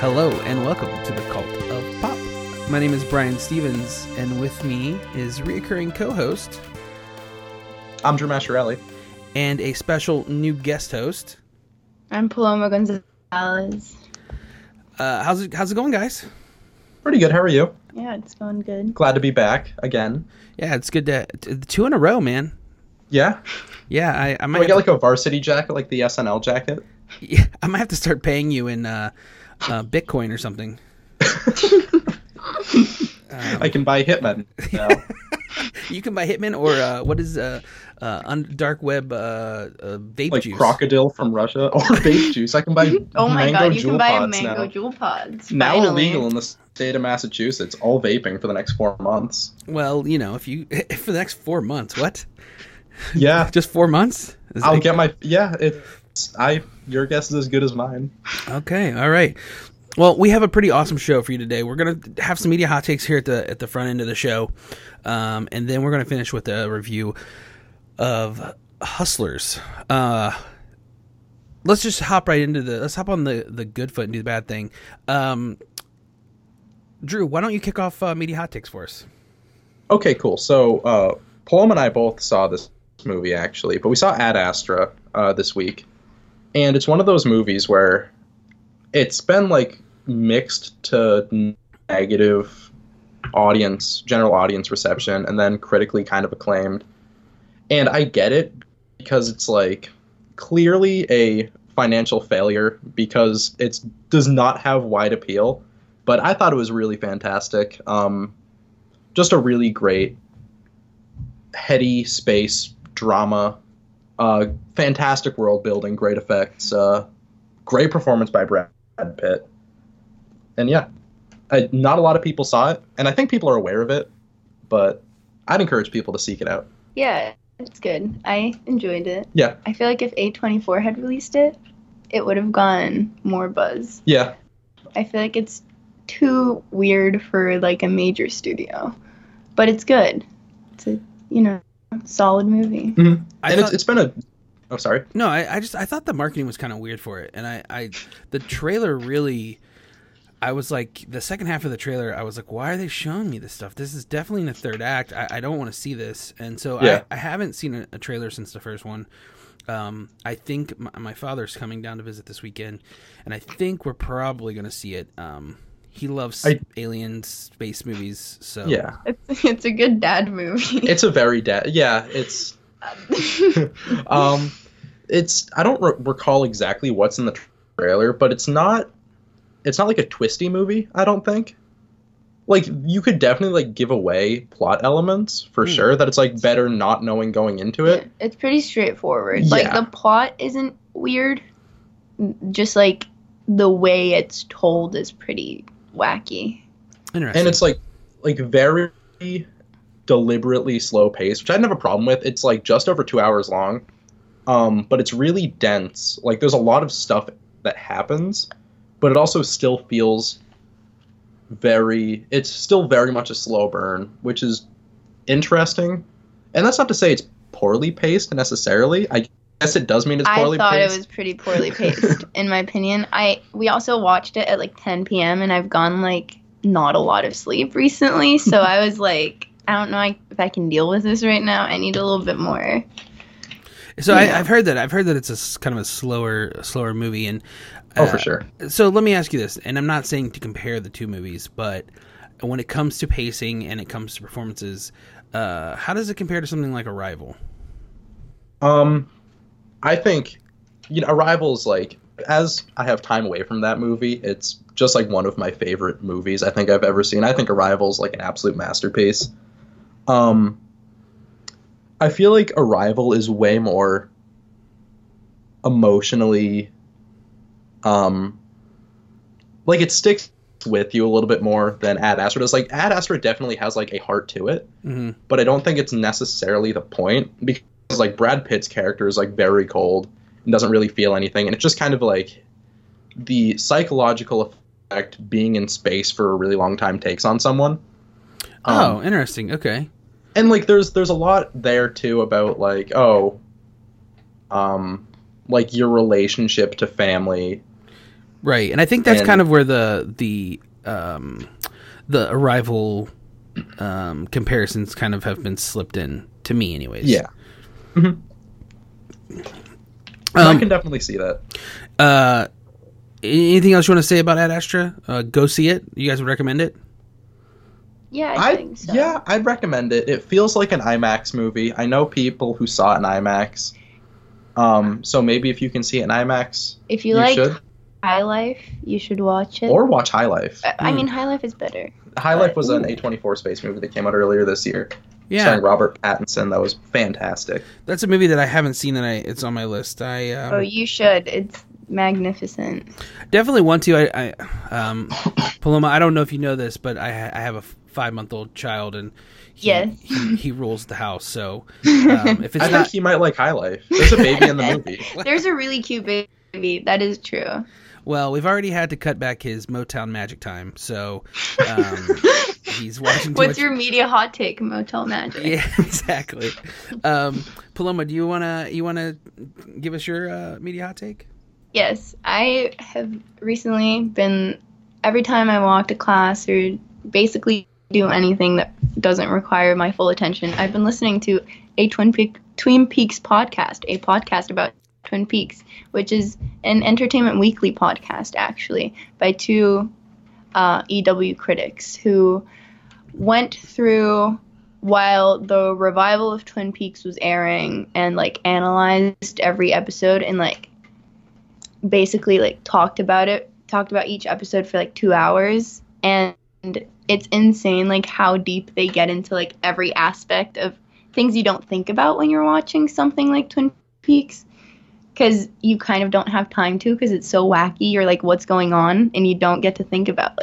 Hello and welcome to the Cult of Pop. My name is Brian Stevens, and with me is reoccurring co-host. I'm Drew Masciarelli. And a special new guest host. I'm Paloma Gonzalez. How's it going, guys? Pretty good. How are you? Yeah, it's going good. Glad to be back again. Yeah, it's good to two in a row, man. Yeah. Yeah, I might. Can we get like a varsity jacket, like the SNL jacket? Yeah, I might have to start paying you in Bitcoin or something. I can buy Hitman now. You can buy Hitman or what is dark web vape like juice? Like crocodile from Russia or vape juice. I can buy oh my mango god, you can buy mango now. Jewel pods. Now illegal in the state of Massachusetts. All vaping for the next 4 months. Well, you know, if for the next 4 months, what? Yeah, just 4 months. Your guess is as good as mine. Okay, all right. Well, we have a pretty awesome show for you today. We're gonna have some media hot takes here at the front end of the show, and then we're gonna finish with a review of Hustlers. Let's just hop right into the. Let's hop on the good foot and do the bad thing. Drew, why don't you kick off media hot takes for us? Okay, cool. So Paloma and I both saw this movie actually, but we saw Ad Astra this week, and it's one of those movies where it's been like mixed to negative general audience reception, and then critically kind of acclaimed. And I get it because it's like clearly a financial failure because it does not have wide appeal. But I thought it was really fantastic. Just a really great, heady space drama, fantastic world building, great effects, great performance by Brad Pitt. And yeah, not a lot of people saw it, and I think people are aware of it, but I'd encourage people to seek it out. Yeah, it's good. I enjoyed it. Yeah. I feel like if A24 had released it, it would have gotten more buzz. Yeah. I feel like it's too weird for like a major studio, but it's good. It's a, you know, solid movie. Mm-hmm. And it's been a... Oh, sorry. No, I thought the marketing was kind of weird for it. And the trailer really, I was like, the second half of the trailer, I was like, why are they showing me this stuff? This is definitely in the third act. I don't want to see this. And so yeah. I haven't seen a trailer since the first one. I think my father's coming down to visit this weekend, and I think we're probably going to see it. He loves alien space movies. So yeah, it's a good dad movie. It's a very dad. Yeah, it's... I don't recall exactly what's in the trailer, but it's not like a twisty movie. I don't think. Like, you could definitely like give away plot elements for sure that it's like better not knowing going into it. It's pretty straightforward. Yeah. Like, the plot isn't weird. Just like the way it's told is pretty wacky. Interesting. And it's like very deliberately slow pace, which I didn't have a problem with. It's like just over 2 hours long, but it's really dense. Like, there's a lot of stuff that happens, but it also still feels it's still very much a slow burn, which is interesting. And that's not to say it's poorly paced necessarily. I guess it does mean it's poorly paced. I thought it was pretty poorly paced in my opinion. We also watched it at like 10 p.m. and I've gone like not a lot of sleep recently, so I was like, I don't know if I can deal with this right now. I need a little bit more. So yeah. I've heard that. I've heard that it's kind of a slower movie. And for sure. So let me ask you this, and I'm not saying to compare the two movies, but when it comes to pacing and it comes to performances, how does it compare to something like Arrival? I think, you know, Arrival is like, as I have time away from that movie, it's just like one of my favorite movies I think I've ever seen. I think Arrival is like an absolute masterpiece. I feel like Arrival is way more emotionally, like, it sticks with you a little bit more than Ad Astra does. Like, Ad Astra definitely has like a heart to it, mm-hmm. but I don't think it's necessarily the point, because like Brad Pitt's character is like very cold and doesn't really feel anything. And it's just kind of like the psychological effect being in space for a really long time takes on someone. Oh, interesting. Okay. And like, there's a lot there too about like, like your relationship to family Right. And I think that's kind of where the Arrival comparisons kind of have been slipped in, to me anyways. Yeah. Mm-hmm. I can definitely see that. Anything else you want to say about Ad Astra? Go see it. You guys would recommend it? Yeah, I think so. Yeah, I'd recommend it. It feels like an IMAX movie. I know people who saw it in IMAX. So maybe if you can see it in IMAX, if you like High Life, you should watch it. Or watch High Life. I mean, High Life is better. High Life was an A24 space movie that came out earlier this year. Yeah. Starring Robert Pattinson. That was fantastic. That's a movie that I haven't seen, and it's on my list. Oh, you should. It's magnificent. Definitely want to. Paloma, I don't know if you know this, but I have a 5-month-old child, and he rules the house. So if it's I think he might like High Life. There's a baby in the movie. There's a really cute baby. That is true. Well, we've already had to cut back his Motown Magic time, so he's watching. What's your media hot take, Motown Magic? Yeah, exactly. Paloma, do you wanna give us your media hot take? Yes, I have recently been. Every time I walk to class or basically do anything that doesn't require my full attention, I've been listening to a Twin Peaks podcast, a podcast about Twin Peaks, which is an Entertainment Weekly podcast, actually, by two EW critics who went through while the revival of Twin Peaks was airing and, analyzed every episode and, basically, talked about it, talked about each episode for, 2 hours. And it's insane, how deep they get into, every aspect of things you don't think about when you're watching something like Twin Peaks. Because you kind of don't have time to, because it's so wacky. You're like, what's going on? And you don't get to think about,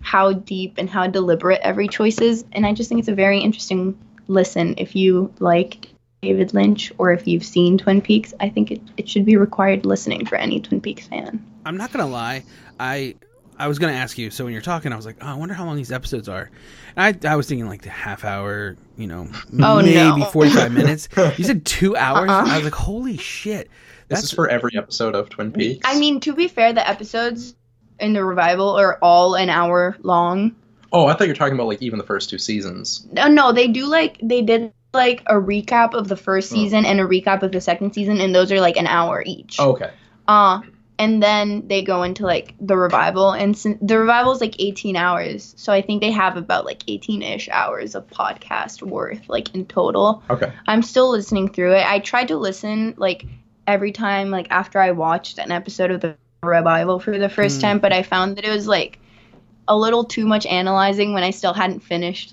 how deep and how deliberate every choice is. And I just think it's a very interesting listen. If you like David Lynch or if you've seen Twin Peaks, I think it should be required listening for any Twin Peaks fan. I'm not going to lie. I was going to ask you. So when you're talking, I was like, oh, I wonder how long these episodes are. And I was thinking the half hour, maybe no. 45 minutes. You said 2 hours? Uh-uh. I was like, holy shit. This is for every episode of Twin Peaks. I mean, to be fair, the episodes in the revival are all an hour long. Oh, I thought you were talking about even the first two seasons. No, they do they did a recap of the first season and a recap of the second season, and those are an hour each. Okay. And then they go into the revival, and the revival is 18 hours. So I think they have about 18-ish hours of podcast worth in total. Okay. I'm still listening through it. I tried to listen every time after I watched an episode of the revival for the first time, but I found that it was a little too much analyzing when I still hadn't finished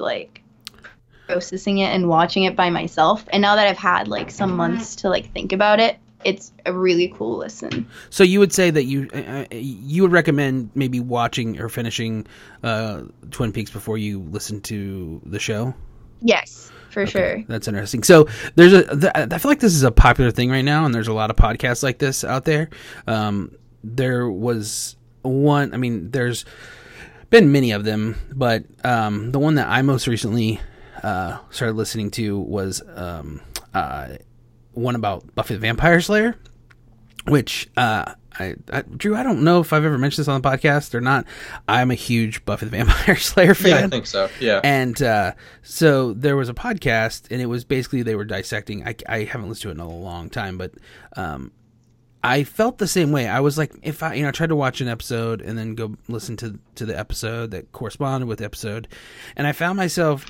processing it and watching it by myself. And now that I've had some months to think about it, it's a really cool listen. So you would say that you would recommend maybe watching or finishing Twin Peaks before you listen to the show? Yes, for sure. That's interesting. So there's I feel this is a popular thing right now, and there's a lot of podcasts like this out there. There was one. I mean, there's been many of them, but the one that I most recently started listening to was one about Buffy the Vampire Slayer, which Drew, I don't know if I've ever mentioned this on the podcast or not. I'm a huge Buffy the Vampire Slayer fan. Yeah, I think so. Yeah. And so there was a podcast, and it was basically they were dissecting. I haven't listened to it in a long time, but I felt the same way. I was like, if I tried to watch an episode and then go listen to the episode that corresponded with the episode, and I found myself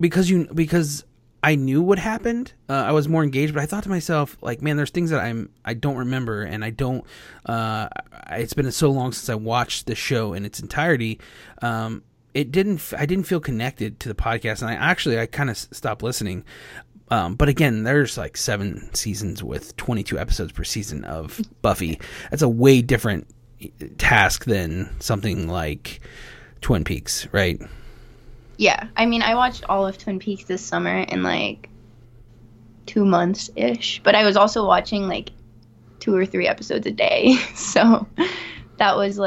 because I knew what happened. I was more engaged, but I thought to myself, man, there's things that I don't remember, and I don't. It's been so long since I watched the show in its entirety. I didn't feel connected to the podcast, and I kind of stopped listening. But again, there's 7 seasons with 22 episodes per season of Buffy. That's a way different task than something like Twin Peaks, right? Yeah, I mean, I watched all of Twin Peaks this summer in 2 months-ish, but I was also watching 2 or 3 episodes a day, so that was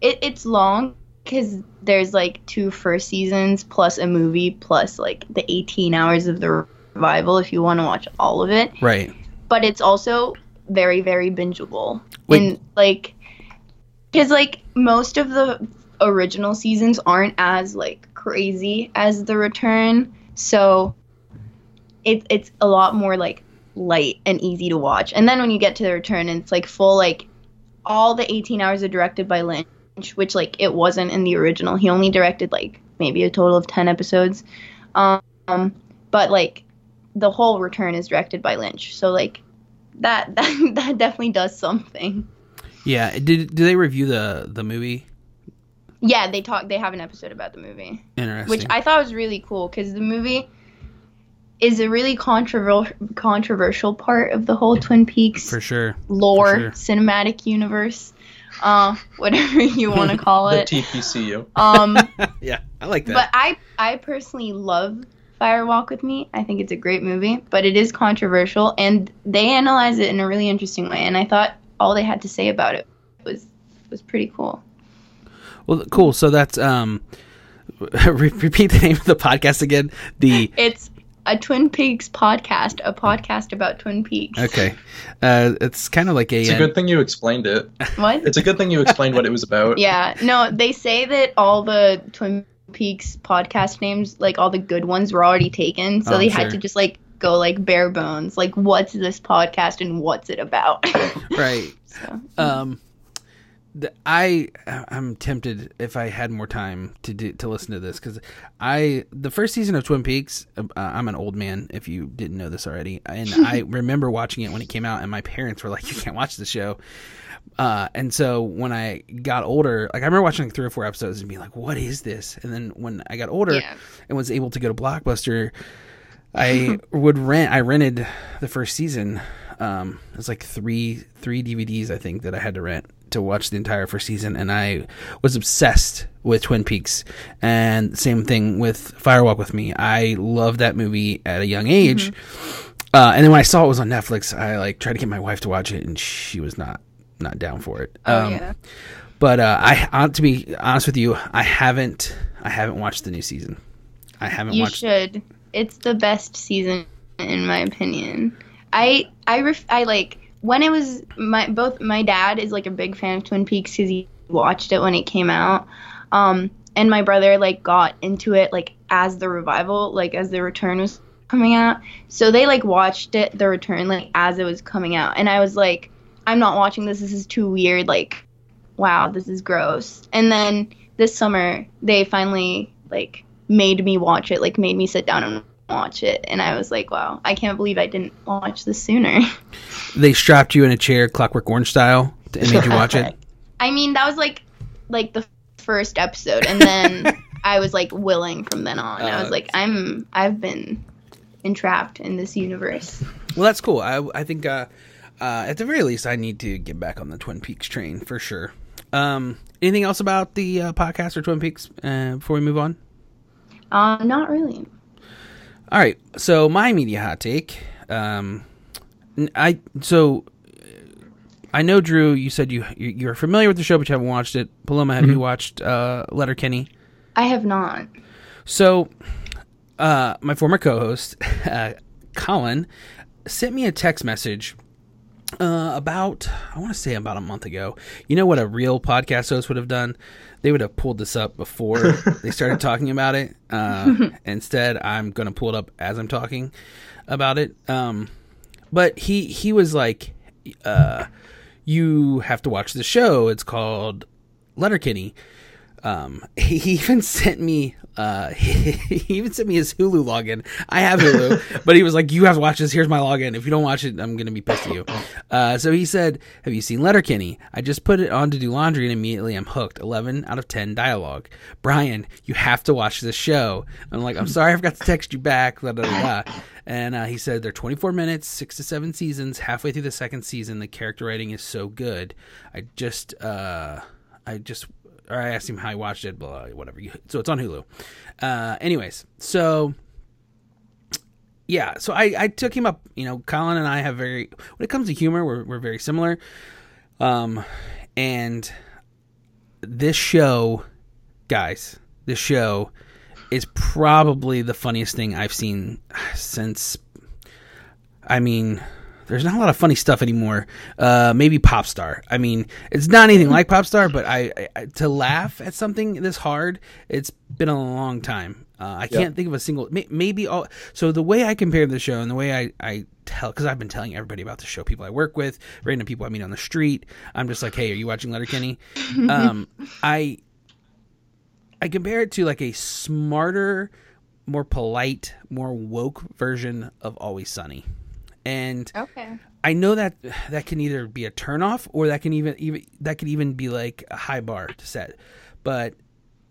it's long because there's 2 first seasons plus a movie plus the 18 hours of the revival if you want to watch all of it. Right. But it's also very, very bingeable. Wait. And, like, because, like, most of the original seasons aren't as, like, crazy as The Return. So it's a lot more, like, light and easy to watch. And then when you get to The Return, and it's, like, full, like, all the 18 hours are directed by Lynch, which, like, it wasn't in the original. He only directed, like, maybe a total of 10 episodes. But, like, the whole Return is directed by Lynch. So, like, that definitely does something. Yeah. Did they review the movie? Yeah, they have an episode about the movie. Interesting. Which I thought was really cool, because the movie is a really controversial part of the whole Twin Peaks lore, cinematic universe, whatever you want to call it. The TPCU. Yeah, I like that. But I personally love Fire Walk With Me. I think it's a great movie, but it is controversial, and they analyze it in a really interesting way, and I thought all they had to say about it was pretty cool. Well, cool. So that's repeat the name of the podcast again. It's a Twin Peaks podcast, a podcast about Twin Peaks. Okay. It's kind of like a... It's a good thing you explained it. What? It's a good thing you explained what it was about. Yeah. No, they say that all the Twin Peaks podcast names, like all the good ones, were already taken. So they had to just like go like bare bones. Like, what's this podcast and what's it about? Right. So. I'm tempted, if I had more time to listen to this, because the first season of Twin Peaks, I'm an old man if you didn't know this already, and I remember watching it when it came out, and my parents were like, you can't watch the show. And so when I got older, like I remember watching like 3 or 4 episodes and being like, what is this? And then when I got older and was able to go to Blockbuster, I rented the first season. It was like three DVDs, I think, that I had to rent to watch the entire first season, and I was obsessed with Twin Peaks, and same thing with Fire Walk With Me. I loved that movie at a young age. And then when I saw it was on Netflix, I like tried to get my wife to watch it, and she was not down for it. But to be honest with you, I haven't watched the new season. It's the best season in my opinion. I like, when it was, my dad is like a big fan of Twin Peaks because he watched it when it came out, and my brother like got into it like as the revival, like as The Return was coming out. So they like watched it, The Return, like as it was coming out, and I was like, I'm not watching this. This is too weird. Like, wow, this is gross. And then this summer they finally like made me watch it, like made me sit down and watch it, and I was like, wow, I can't believe I didn't watch this sooner. They strapped you in a chair, Clockwork Orange style, and made you watch it. I mean, that was like the first episode, and then I was like willing from then on. I was like, I've been entrapped in this universe. Well, that's cool. I think at the very least I need to get back on the Twin Peaks train for sure. Anything else about the podcast or Twin Peaks before we move on? Not really. All right, so my media hot take. I know, Drew, you said you're familiar with the show, but you haven't watched it. Paloma, have you watched Letterkenny? I have not. So my former co-host, Colin, sent me a text message about a month ago. You know what a real podcast host would have done? They would have pulled this up before they started talking about it. Instead, I'm going to pull it up as I'm talking about it. But he was like, you have to watch the show. It's called Letterkenny. He even sent me his Hulu login. I have Hulu, but he was like, you have to watch this. Here's my login. If you don't watch it, I'm going to be pissed at you. So he said, have you seen Letterkenny? I just put it on to do laundry and immediately I'm hooked. 11 out of 10 dialogue. Brian, you have to watch this show. I'm like, I'm sorry, I forgot to text you back. Blah, blah, blah. And he said, they're 24 minutes, 6 to 7 seasons. Halfway through the second season, the character writing is so good. I asked him how he watched it, blah, blah, whatever. So it's on Hulu. Anyways, so yeah, so I took him up. You know, Colin and I have when it comes to humor, we're very similar. And this show, guys, this show is probably the funniest thing I've seen since. I mean, There's not a lot of funny stuff anymore. Maybe Popstar. I mean, it's not anything like Popstar, but I to laugh at something this hard, it's been a long time. I can't think of a single. Maybe all. So the way I compare the show and the way I tell, because I've been telling everybody about the show, people I work with, random people I meet on the street. I'm just like, hey, are you watching Letterkenny? I compare it to like a smarter, more polite, more woke version of Always Sunny. And I know that that can either be a turnoff or that can even be like a high bar to set. But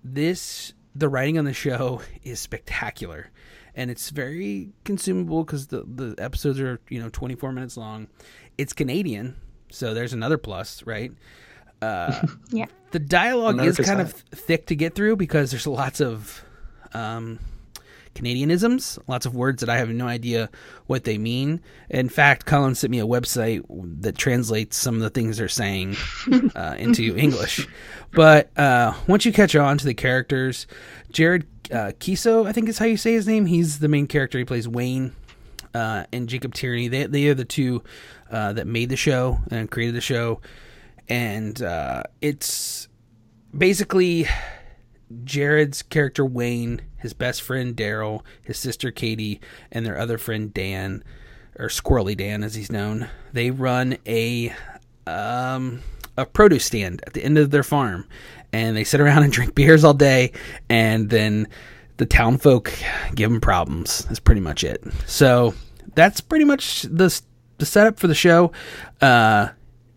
this, the writing on the show is spectacular, and it's very consumable because the episodes are 24 minutes long. It's Canadian, so there's another plus, right? The dialogue 100%. Is kind of thick to get through because there's lots of Canadianisms, lots of words that I have no idea what they mean. In fact, Colin sent me a website that translates some of the things they're saying into English. But once you catch on to the characters, Jared Kiso, I think is how you say his name. He's the main character. He plays Wayne and Jacob Tierney. They are the two that made the show and created the show. And it's basically Jared's character Wayne, his best friend Daryl, his sister Katie, and their other friend Dan, or Squirrely Dan as he's known. They run a produce stand at the end of their farm, and they sit around and drink beers all day, and then the town folk give them problems. That's pretty much it. So that's pretty much the setup for the show.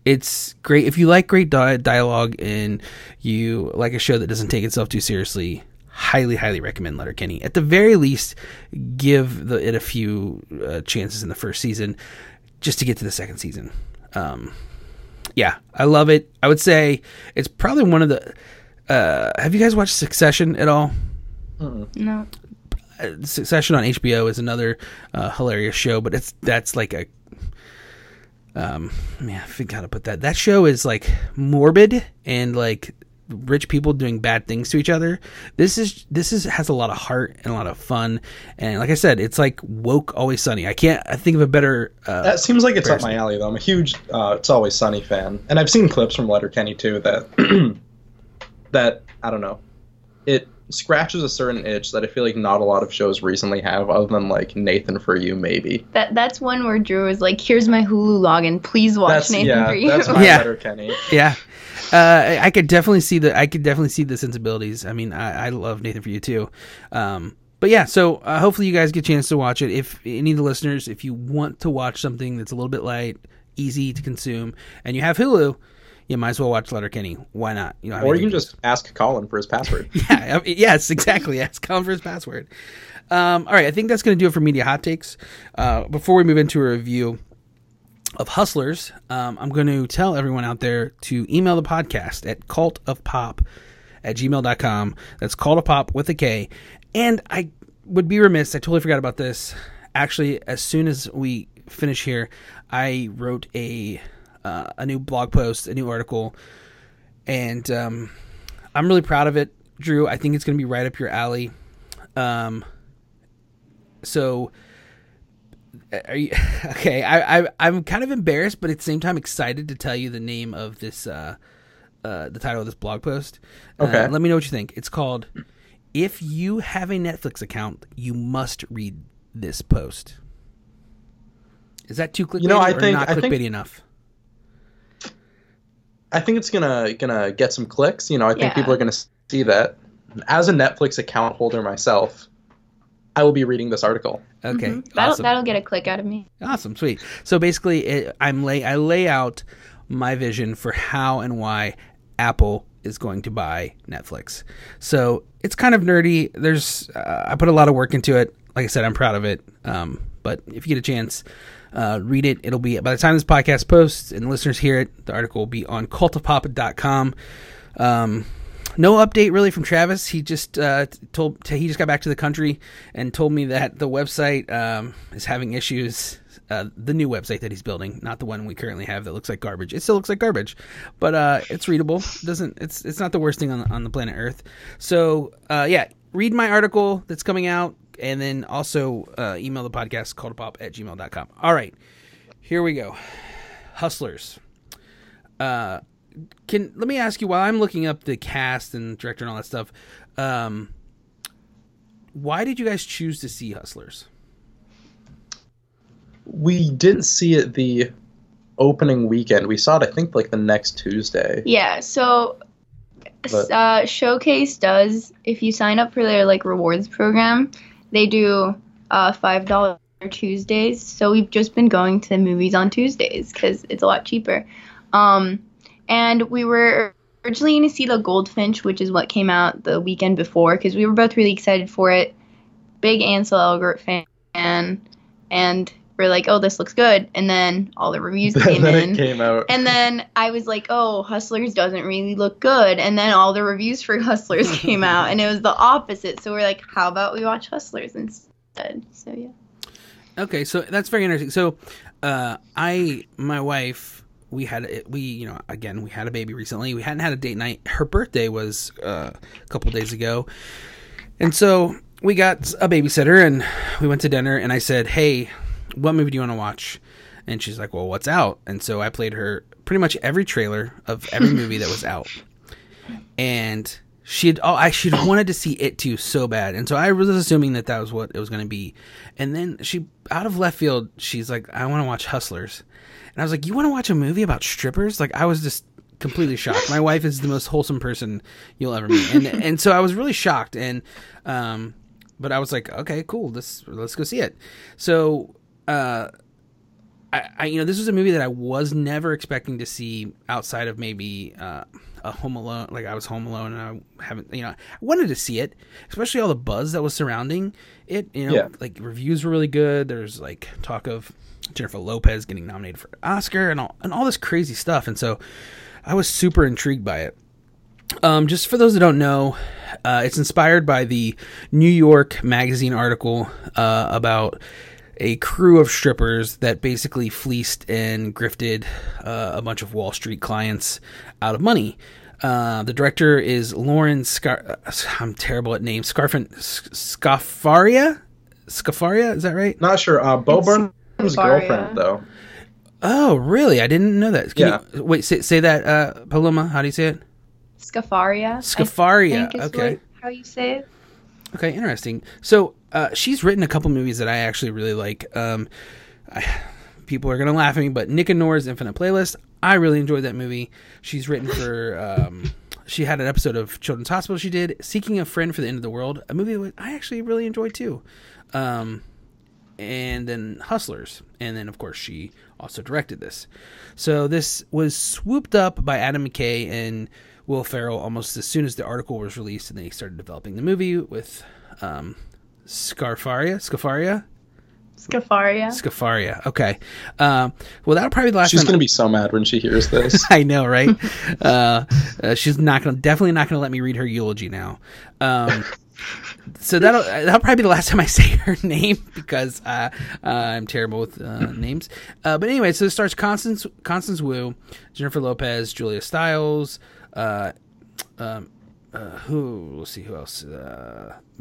It's great. If you like great dialogue and you like a show that doesn't take itself too seriously, highly, highly recommend Letterkenny. At the very least, give it a few chances in the first season just to get to the second season. I love it. I would say it's probably one of the... have you guys watched Succession at all? No. Succession on HBO is another hilarious show, but that's like a... I forgot how to put that. That show is like morbid and like rich people doing bad things to each other. This has a lot of heart and a lot of fun. And like I said, it's like woke Always Sunny. I think of a better. That seems like it's up my alley though. I'm a huge It's Always Sunny fan, and I've seen clips from Letterkenny too that I don't know. It scratches a certain itch that I feel like not a lot of shows recently have, other than like Nathan for You, maybe. That's one where Drew is like, "Here's my Hulu login, please watch Nathan for You." That's my Letterkenny. Yeah, I could definitely see the sensibilities. I mean, I love Nathan for You too. But yeah, so hopefully you guys get a chance to watch it. If any of the listeners, if you want to watch something that's a little bit light, easy to consume, and you have Hulu, you might as well watch Letterkenny. Why not? Or you can just ask Colin for his password. Yes, exactly. Ask Colin for his password. All right, I think that's going to do it for Media Hot Takes. Before we move into a review of Hustlers, I'm going to tell everyone out there to email the podcast at cultofpop@gmail.com. That's Cult of Pop with a K. And I would be remiss, I totally forgot about this. Actually, as soon as we finish here, I wrote a new blog post, a new article, and I'm really proud of it, Drew. I think it's going to be right up your alley. So, are you okay? I'm kind of embarrassed, but at the same time excited to tell you the name of this, the title of this blog post. Okay, let me know what you think. It's called "If You Have a Netflix Account, You Must Read This Post." Is that too clickbaity not clickbaity enough? I think it's gonna get some clicks. I think people are gonna see that. As a Netflix account holder myself, I will be reading this article. Okay, that'll get a click out of me. Awesome, sweet. So basically, I lay out my vision for how and why Apple is going to buy Netflix. So it's kind of nerdy. There's I put a lot of work into it. Like I said, I'm proud of it. But if you get a chance, read it. It'll be, by the time this podcast posts and listeners hear it, the article will be on cultofpop.com. No update really from Travis. He just he just got back to the country and told me that the website is having issues. The new website that he's building, not the one we currently have that looks like garbage. It still looks like garbage, but it's readable. It's not the worst thing on the planet Earth. So read my article that's coming out. And then also email the podcast, cultofpop@gmail.com. All right. Here we go. Hustlers. Let me ask you, while I'm looking up the cast and director and all that stuff, why did you guys choose to see Hustlers? We didn't see it the opening weekend. We saw it, I think, like the next Tuesday. Yeah, so Showcase does, if you sign up for their like rewards program, they do $5 Tuesdays. So we've just been going to the movies on Tuesdays because it's a lot cheaper. And we were originally going to see The Goldfinch, which is what came out the weekend before, because we were both really excited for it. Big Ansel Elgort fan. And we're like, oh, this looks good. And then all the reviews came out. And then I was like, oh, Hustlers doesn't really look good. And then all the reviews for Hustlers came out, and it was the opposite. So we're like, how about we watch Hustlers instead? So, yeah. Okay, so that's very interesting. So my wife... We had a baby recently. We hadn't had a date night. Her birthday was a couple days ago. And so we got a babysitter and we went to dinner and I said, hey, what movie do you want to watch? And she's like, well, what's out? And so I played her pretty much every trailer of every movie that was out. And she'd wanted to see It Too so bad. And so I was assuming that was what it was going to be. And then she, out of left field, she's like, I want to watch Hustlers. And I was like, you want to watch a movie about strippers? Like, I was just completely shocked. My wife is the most wholesome person you'll ever meet. And so I was really shocked. And, but I was like, okay, cool. Let's go see it. So, I this was a movie that I was never expecting to see outside of maybe a Home Alone. Like I was Home Alone, and I wanted to see it, especially all the buzz that was surrounding it. Like reviews were really good. There's like talk of Jennifer Lopez getting nominated for an Oscar and all this crazy stuff. And so I was super intrigued by it. Just for those that don't know, it's inspired by the New York Magazine article about a crew of strippers that basically fleeced and grifted a bunch of Wall Street clients out of money. The director is Lorene Scafaria? Scafaria, is that right? Not sure. Bo Burnham's girlfriend, though. Oh, really? I didn't know that. Wait, say that, Paloma. How do you say it? Scafaria. Scafaria. Okay. How you say it? Okay, interesting. So she's written a couple movies that I actually really like. People are going to laugh at me, but Nick and Nora's Infinite Playlist, I really enjoyed that movie. She's written for... she had an episode of Children's Hospital she did. Seeking a Friend for the End of the World, a movie that I actually really enjoyed too. And then Hustlers. And then, of course, she also directed this. So this was swooped up by Adam McKay and Will Ferrell almost as soon as the article was released, and they started developing the movie with Scafaria. Okay. Well, that'll probably be the last time. She's going to be so mad when she hears this. I know, right? She's definitely not going to let me read her eulogy now. So that'll probably be the last time I say her name because I'm terrible with names. But anyway, so it starts Constance Wu, Jennifer Lopez, Julia Stiles, let's see who else.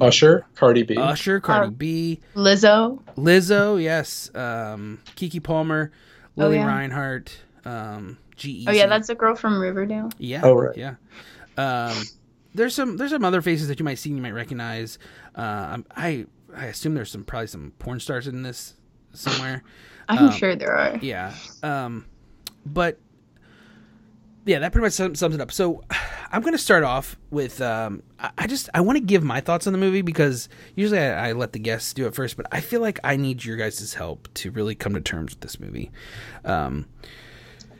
Usher, Cardi B, Lizzo, yes. Keke Palmer, Lily Reinhart, G-Eazy. Oh yeah, that's a girl from Riverdale. Yeah. Oh right. Yeah. There's some other faces that you might see and you might recognize. I assume there's probably some porn stars in this somewhere. I'm sure there are. Yeah. But yeah, that pretty much sums it up. So I'm going to start off with I want to give my thoughts on the movie because usually I let the guests do it first, but I feel like I need your guys' help to really come to terms with this movie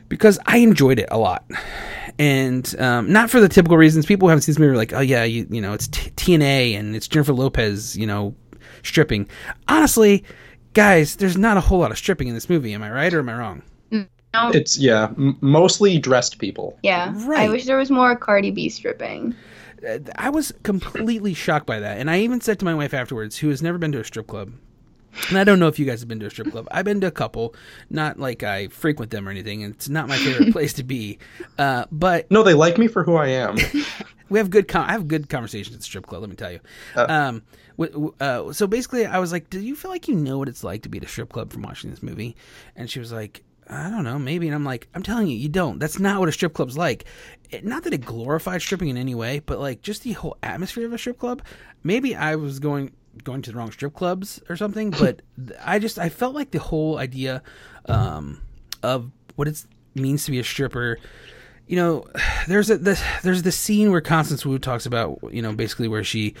because I enjoyed it a lot. And not for the typical reasons. People who haven't seen this movie are like, oh, yeah, you know, it's TNA and it's Jennifer Lopez, you know, stripping. Honestly, guys, there's not a whole lot of stripping in this movie. Am I right or am I wrong? It's mostly dressed people. Yeah, right. I wish there was more Cardi B stripping. I was completely shocked by that, and I even said to my wife afterwards, who has never been to a strip club, and I don't know if you guys have been to a strip club. I've been to a couple, not like I frequent them or anything, and it's not my favorite place to be. But no, they like me for who I am. We have good. I have good conversations at the strip club. Let me tell you. So basically, I was like, "Do you feel like you know what it's like to be at a strip club from watching this movie?" And she was like, "I don't know, maybe." And I'm like, "I'm telling you, you don't. That's not what a strip club's like. Not that it glorified stripping in any way, but like just the whole atmosphere of a strip club. Maybe I was going to the wrong strip clubs or something, but I felt like the whole idea of what it means to be a stripper." You know, there's the scene where Constance Wu talks about, you know, basically where she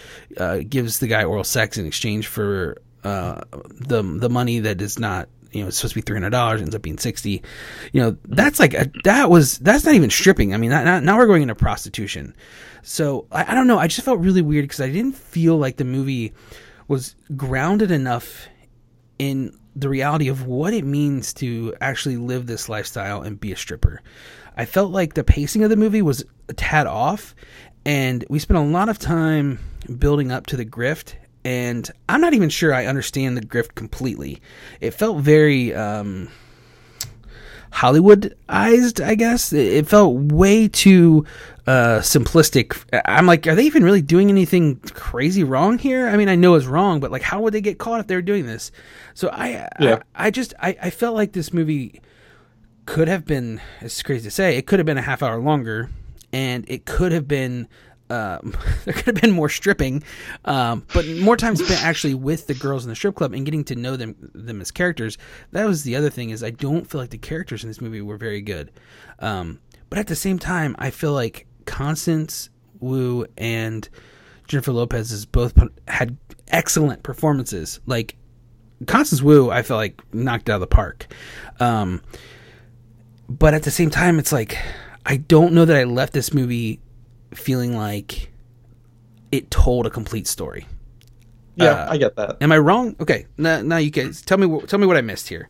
gives the guy oral sex in exchange for the money that is not, you know, it's supposed to be $300, ends up being $60. You know, that's like that's not even stripping. I mean, now we're going into prostitution. So I don't know. I just felt really weird because I didn't feel like the movie was grounded enough in the reality of what it means to actually live this lifestyle and be a stripper. I felt like the pacing of the movie was a tad off, and we spent a lot of time building up to the grift, and I'm not even sure I understand the grift completely. It felt very Hollywoodized, I guess. It felt way too simplistic. I'm like, are they even really doing anything crazy wrong here? I mean, I know it's wrong, but like, how would they get caught if they were doing this? So I felt like this movie could have been, it's crazy to say, it could have been a half hour longer, and it could have been there could have been more stripping, but more time spent actually with the girls in the strip club and getting to know them as characters. That was the other thing, is I don't feel like the characters in this movie were very good, but at the same time, I feel like Constance Wu and Jennifer Lopez both had excellent performances. Like Constance Wu, I felt like knocked out of the park. But at the same time, it's like, I don't know that I left this movie feeling like it told a complete story. Yeah, I get that. Am I wrong? Okay, now you guys tell me what I missed here.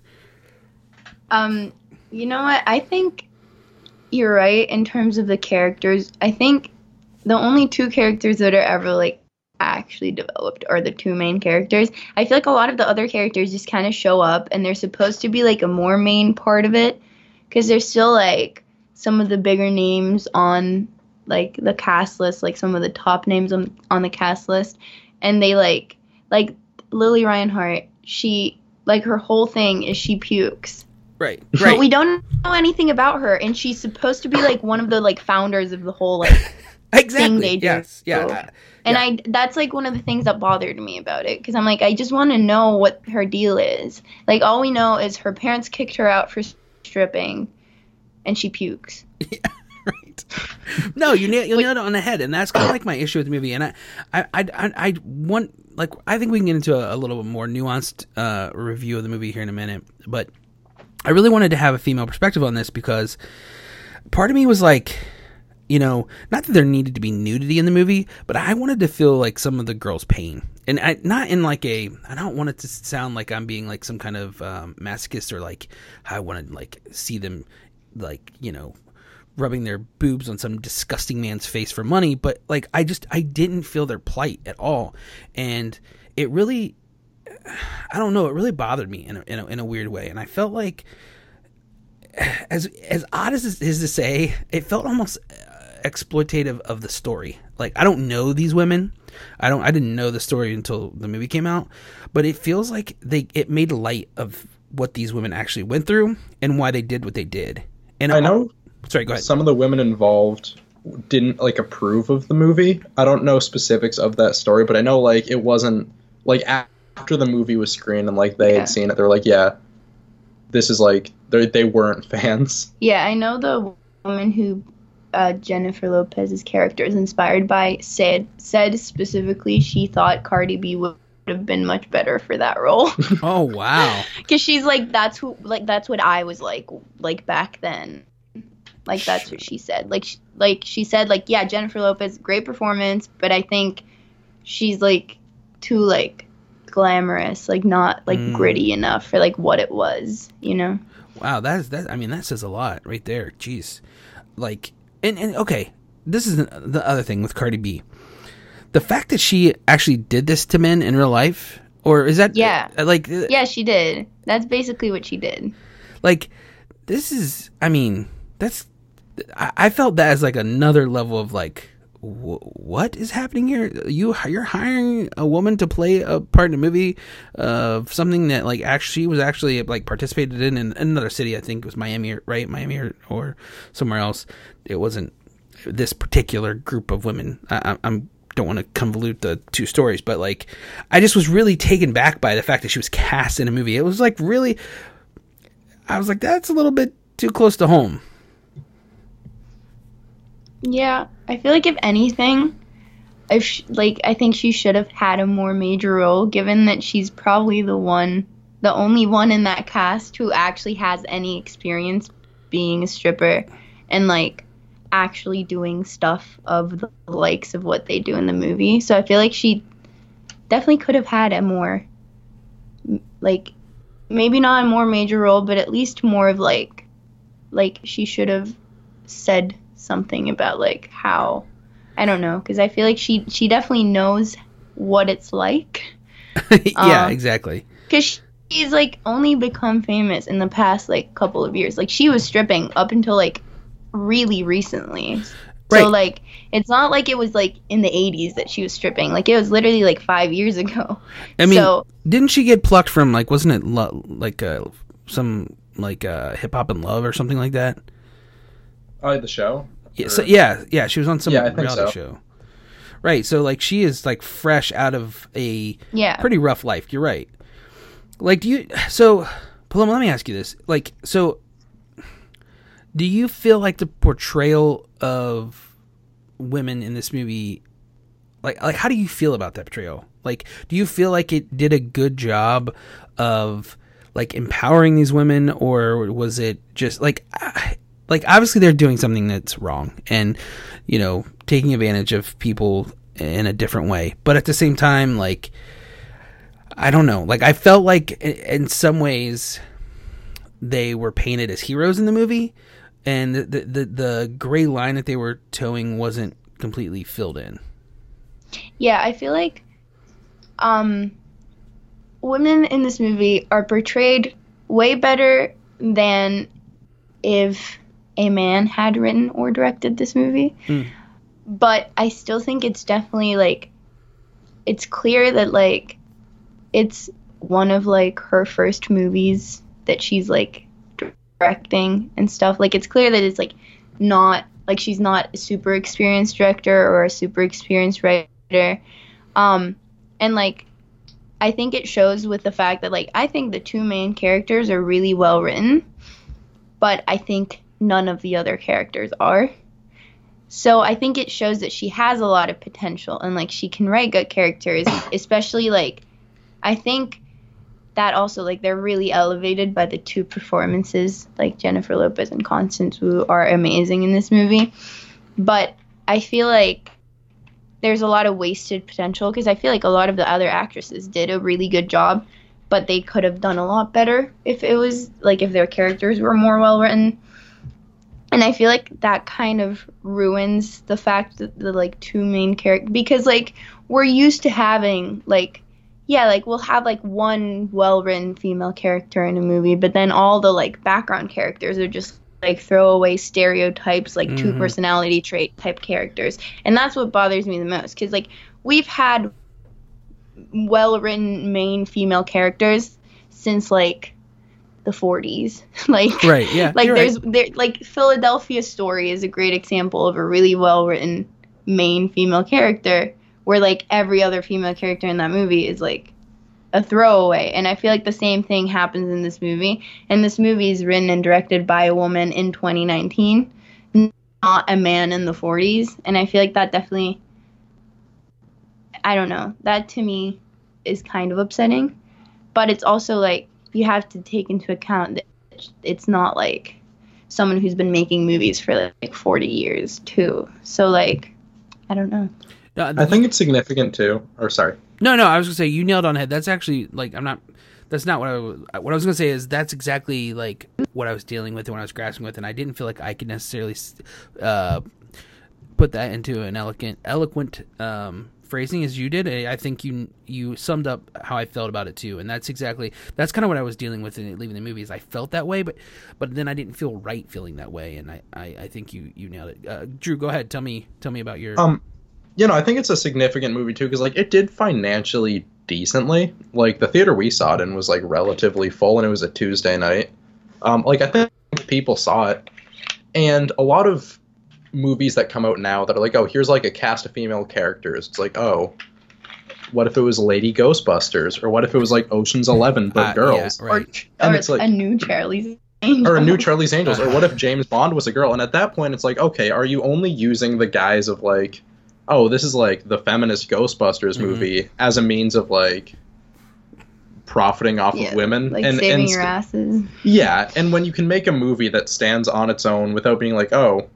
You know what? I think you're right in terms of the characters. I think the only two characters that are ever like actually developed are the two main characters. I feel like a lot of the other characters just kind of show up, and they're supposed to be like a more main part of it, because there's still, like, some of the bigger names on, like, the cast list, like, some of the top names on the cast list. And they, like, Lily Reinhart, she, like, her whole thing is she pukes. Right. But we don't know anything about her, and she's supposed to be, like, one of the, like, founders of the whole, like, exactly. Thing they do. Yes, yeah. And that's, like, one of the things that bothered me about it, because I'm like, I just want to know what her deal is. Like, all we know is her parents kicked her out for stripping, and she pukes. Yeah, right. No, you nailed it on the head, and that's kind of like my issue with the movie. And I want, like, I think we can get into a little bit more nuanced review of the movie here in a minute, but I really wanted to have a female perspective on this, because part of me was like, you know, not that there needed to be nudity in the movie, but I wanted to feel like some of the girls' pain. And I don't want it to sound like I'm being like some kind of masochist, or like I want to like see them, like, you know, rubbing their boobs on some disgusting man's face for money. But like, I didn't feel their plight at all. And it really, I don't know, it really bothered me in a weird way. And I felt like, as odd as it is to say, it felt almost exploitative of the story. Like, I don't know these women. I didn't know the story until the movie came out, but it feels like it made light of what these women actually went through and why they did what they did. And I know, sorry, go ahead. Some of the women involved didn't like approve of the movie. I don't know specifics of that story, but I know like it wasn't like after the movie was screened and like they had seen it, they're like, yeah, this is like, they weren't fans. Yeah, I know the woman who Jennifer Lopez's character is inspired by said specifically she thought Cardi B would have been much better for that role. Oh wow. Because she's like, that's what I was like back then. Like, that's what she said. She said, like, yeah, Jennifer Lopez, great performance, but I think she's like too like glamorous, like not like gritty enough for like what it was, you know? Wow, that says a lot right there. Jeez. Like, and okay, this is the other thing with Cardi B. The fact that she actually did this to men in real life, or is that... Yeah. Like... Yeah, she did. That's basically what she did. Like, this is... I mean, that's... I felt that as, like, another level of, like, what is happening here? You're hiring a woman to play a part in a movie of something that like actually she was actually like participated in another city. I think it was Miami, right? Miami or somewhere else. It wasn't this particular group of women. I'm don't want to convolute the two stories, but like I just was really taken back by the fact that she was cast in a movie. It was like really, I was like, that's a little bit too close to home. Yeah, I feel like if anything, I think she should have had a more major role, given that she's probably the only one in that cast who actually has any experience being a stripper and like actually doing stuff of the likes of what they do in the movie. So I feel like she definitely could have had a more, like, maybe not a more major role, but at least more of like she should have said something about like how, I don't know, because I feel like she definitely knows what it's like. Yeah, exactly. Because she's like only become famous in the past like couple of years. Like she was stripping up until like really recently. Right. So like it's not like it was like in the 80s that she was stripping. Like it was literally like 5 years ago. I mean, so, didn't she get plucked from like, wasn't it Hip Hop and Love or something like that? Oh, the show? Yeah, so, yeah, she was on some reality show. Right, so like she is like fresh out of a pretty rough life. You're right. Like so Paloma, let me ask you this. Like so do you feel like the portrayal of women in this movie, like how do you feel about that portrayal? Like, do you feel like it did a good job of like empowering these women, or was it just like obviously they're doing something that's wrong and, you know, taking advantage of people in a different way. But at the same time, like, I don't know, like I felt like in some ways they were painted as heroes in the movie. And the gray line that they were towing wasn't completely filled in. Yeah, I feel like women in this movie are portrayed way better than if a man had written or directed this movie. Mm. But I still think it's definitely, like, it's clear that, like, it's one of, like, her first movies that she's, like, directing and stuff. Like it's clear that it's like not like she's not a super experienced director or a super experienced writer, and like I think it shows with the fact that like I think the two main characters are really well written, but I think none of the other characters are. So I think it shows that she has a lot of potential and like she can write good characters, especially like I think that also, like, they're really elevated by the two performances. Like, Jennifer Lopez and Constance Wu are amazing in this movie. But I feel like there's a lot of wasted potential because I feel like a lot of the other actresses did a really good job, but they could have done a lot better if it was, like, if their characters were more well-written. And I feel like that kind of ruins the fact that the, like, two main characters, because, like, we're used to having, like, yeah, like, we'll have, like, one well-written female character in a movie, but then all the, like, background characters are just, like, throwaway stereotypes, like, two personality trait type characters. And that's what bothers me the most, because, like, we've had well-written main female characters since, like, the 40s. Like, right, yeah. Like, there's, right. There, like, Philadelphia Story is a great example of a really well-written main female character, where, like, every other female character in that movie is, like, a throwaway. And I feel like the same thing happens in this movie. And this movie is written and directed by a woman in 2019, not a man in the 40s. And I feel like that definitely, I don't know, that to me is kind of upsetting. But it's also, like, you have to take into account that it's not, like, someone who's been making movies for, like, 40 years, too. So, like, I don't know. I think it's significant too. Or sorry. No. I was gonna say you nailed on the head. That's actually like I'm not. That's not what I was gonna say. Is that's exactly like what I was dealing with and what I was grasping with, and I didn't feel like I could necessarily put that into an eloquent phrasing as you did. I think you summed up how I felt about it too, and that's kind of what I was dealing with in leaving the movie. Is I felt that way, but then I didn't feel right feeling that way, and I think you nailed it. Drew, go ahead. Tell me about your. you know, I think it's a significant movie, too, because, like, it did financially decently. Like, the theater we saw it in was, like, relatively full, and it was a Tuesday night. Like, I think people saw it. And a lot of movies that come out now that are like, oh, here's, like, a cast of female characters. It's like, oh, what if it was Lady Ghostbusters? Or what if it was, like, Ocean's 11, but girls? Yeah, right. Or it's like, a new Charlie's Angels. Or a new Charlie's Angels. Or what if James Bond was a girl? And at that point, it's like, okay, are you only using the guise of, like, oh, this is, like, the feminist Ghostbusters movie as a means of, like, profiting off of women. Like, and saving your asses. Yeah, and when you can make a movie that stands on its own without being like, oh,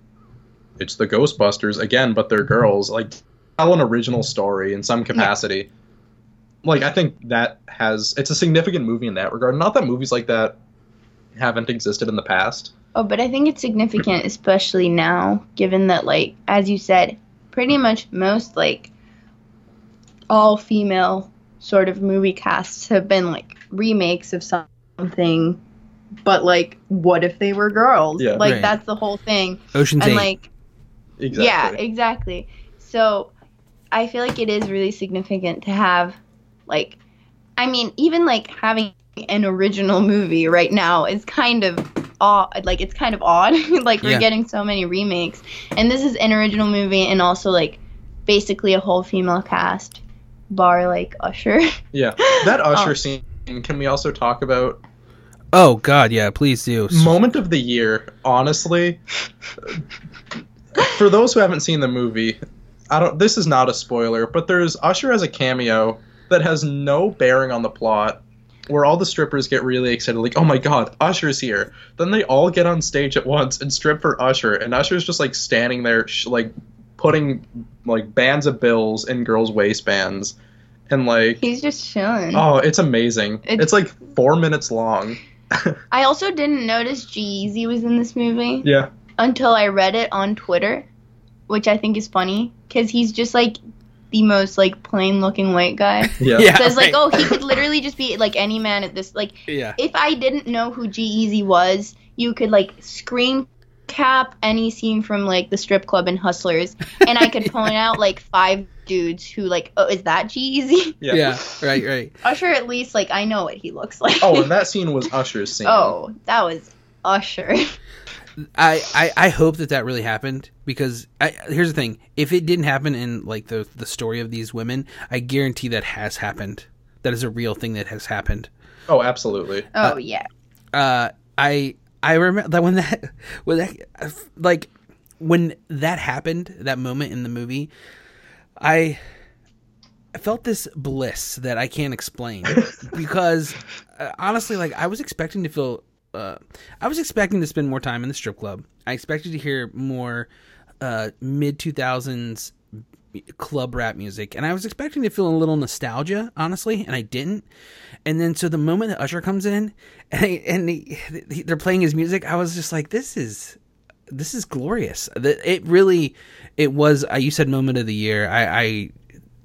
it's the Ghostbusters again, but they're girls. Like, tell an original story in some capacity. Yeah. Like, I think that has... It's a significant movie in that regard. Not that movies like that haven't existed in the past. Oh, but I think it's significant, especially now, given that, like, as you said, pretty much most, like, all-female sort of movie casts have been, like, remakes of something, but, like, what if they were girls? Yeah, like, that's the whole thing. Ocean's 8. Like, exactly. Yeah, exactly. So I feel like it is really significant to have, like, I mean, even, like, having an original movie right now is kind of odd. Like, it's kind of odd. Like, we're getting so many remakes. And this is an original movie and also, like, basically a whole female cast, bar, like, Usher. Yeah. That Usher scene, can we also talk about? Oh, God, yeah, please do. Moment of the year, honestly. For those who haven't seen the movie, this is not a spoiler, but there's Usher as a cameo that has no bearing on the plot, where all the strippers get really excited, like, oh my God, Usher's here. Then they all get on stage at once and strip for Usher, and Usher's just, like, standing there, like, putting, like, bands of bills in girls' waistbands, and, like... He's just chilling. Oh, it's amazing. It's like, 4 minutes long. I also didn't notice G-Eazy was in this movie. Yeah. Until I read it on Twitter, which I think is funny, because he's just, like, the most, like, plain-looking white guy. Yeah. So it's like, oh, he could literally just be, like, any man at this, like... Yeah. If I didn't know who G-Eazy was, you could, like, screen cap any scene from, like, the strip club in Hustlers, and I could point out, like, 5 dudes who, like, oh, is that G-Eazy? Yeah, right. Usher, at least, like, I know what he looks like. Oh, and that scene was Usher's scene. Oh, that was Usher. I hope that really happened, because here's the thing. If it didn't happen in, like, the story of these women, I guarantee that has happened. That is a real thing that has happened. Oh, absolutely. Oh, yeah. I remember that when that happened, that moment in the movie, I felt this bliss that I can't explain, because honestly, like, I was expecting to feel, I was expecting to spend more time in the strip club. I expected to hear more mid-2000s club rap music, and I was expecting to feel a little nostalgia, honestly, and I didn't. And then so the moment that Usher comes in and they're playing his music, I was just like, this is glorious. It was you said moment of the year. I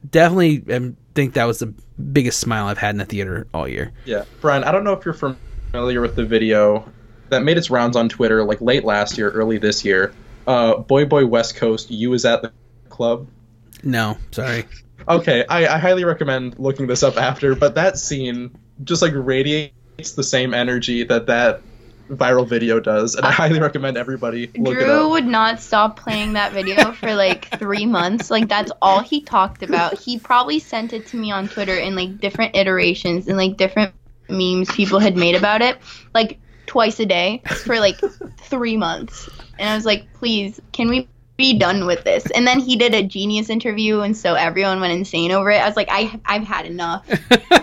definitely think that was the biggest smile I've had in the theater all year. Yeah. Brian, I don't know if you're familiar with the video that made its rounds on Twitter, like, late last year, early this year. Boy West Coast, You Was at the Club. No, sorry. Okay, I highly recommend looking this up after, but that scene just, like, radiates the same energy that viral video does, and I highly recommend everybody look it up. Drew would not stop playing that video for, like, 3 months. Like, that's all he talked about. He probably sent it to me on Twitter in, like, different iterations and, like, different memes people had made about it, like, twice a day for, like, 3 months. And I was like, please, can we be done with this? And then he did a Genius interview, and so everyone went insane over it. I was like, I've had enough.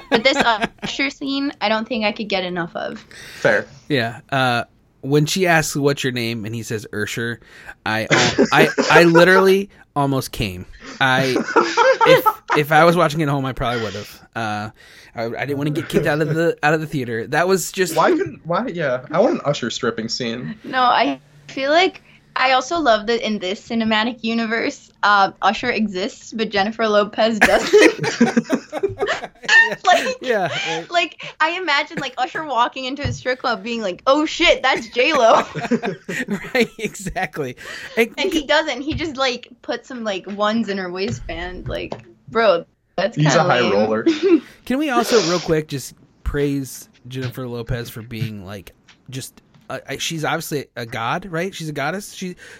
But this Usher scene, I don't think I could get enough of. Fair. Yeah. When she asks, what's your name, and he says Usher, I literally almost came. If I was watching at home, I probably would have. I didn't want to get kicked out of the theater. That was just why couldn't I want an Usher stripping scene. No, I feel like I also love that in this cinematic universe, Usher exists, but Jennifer Lopez doesn't. Like, I imagine, like, Usher walking into a strip club being like, oh, shit, that's J-Lo. Right, exactly. And he doesn't. He just, like, puts some, like, ones in her waistband. Like, bro, that's kind of lame. He's a high roller. Can we also, real quick, just praise Jennifer Lopez for being, like, just... she's obviously a god, right? She's a goddess.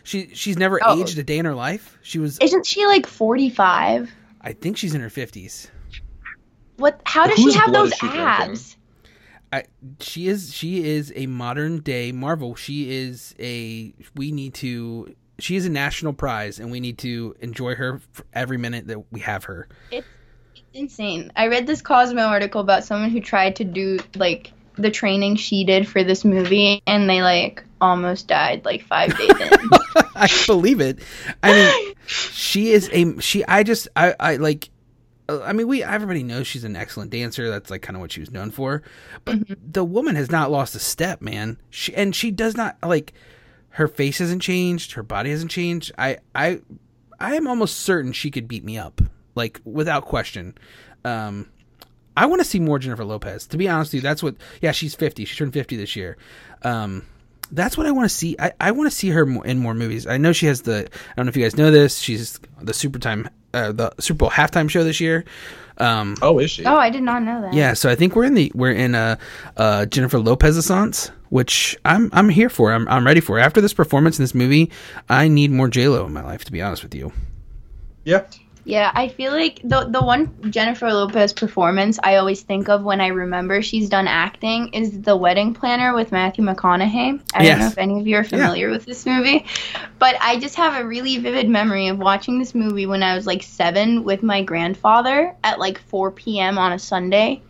She's never aged a day in her life. Isn't she like 45? I think she's in her 50s. What? How does she have those abs? She is a modern day marvel. She is a national prize, and we need to enjoy her for every minute that we have her. It's insane. I read this Cosmo article about someone who tried to do like the training she did for this movie, and they like almost died like 5 days in. I believe it. I mean, everybody knows she's an excellent dancer. That's like kind of what she was known for, but the woman has not lost a step, man. She does not, like, her face hasn't changed. Her body hasn't changed. I am almost certain she could beat me up, like, without question. I want to see more Jennifer Lopez. To be honest with you, she's 50. She turned 50 this year. That's what I want to see. I want to see her in more movies. I know she has I don't know if you guys know this, she's the Super Bowl halftime show this year. Is she? Oh, I did not know that. Yeah, so I think we're in a Jennifer Lopez-assance, which I'm here for. I'm ready for. After this performance in this movie, I need more J-Lo in my life, to be honest with you. Yeah. Yeah, I feel like the one Jennifer Lopez performance I always think of when I remember she's done acting is The Wedding Planner with Matthew McConaughey. I don't know if any of you are familiar with this movie, but I just have a really vivid memory of watching this movie when I was like 7 with my grandfather at like 4 p.m. on a Sunday.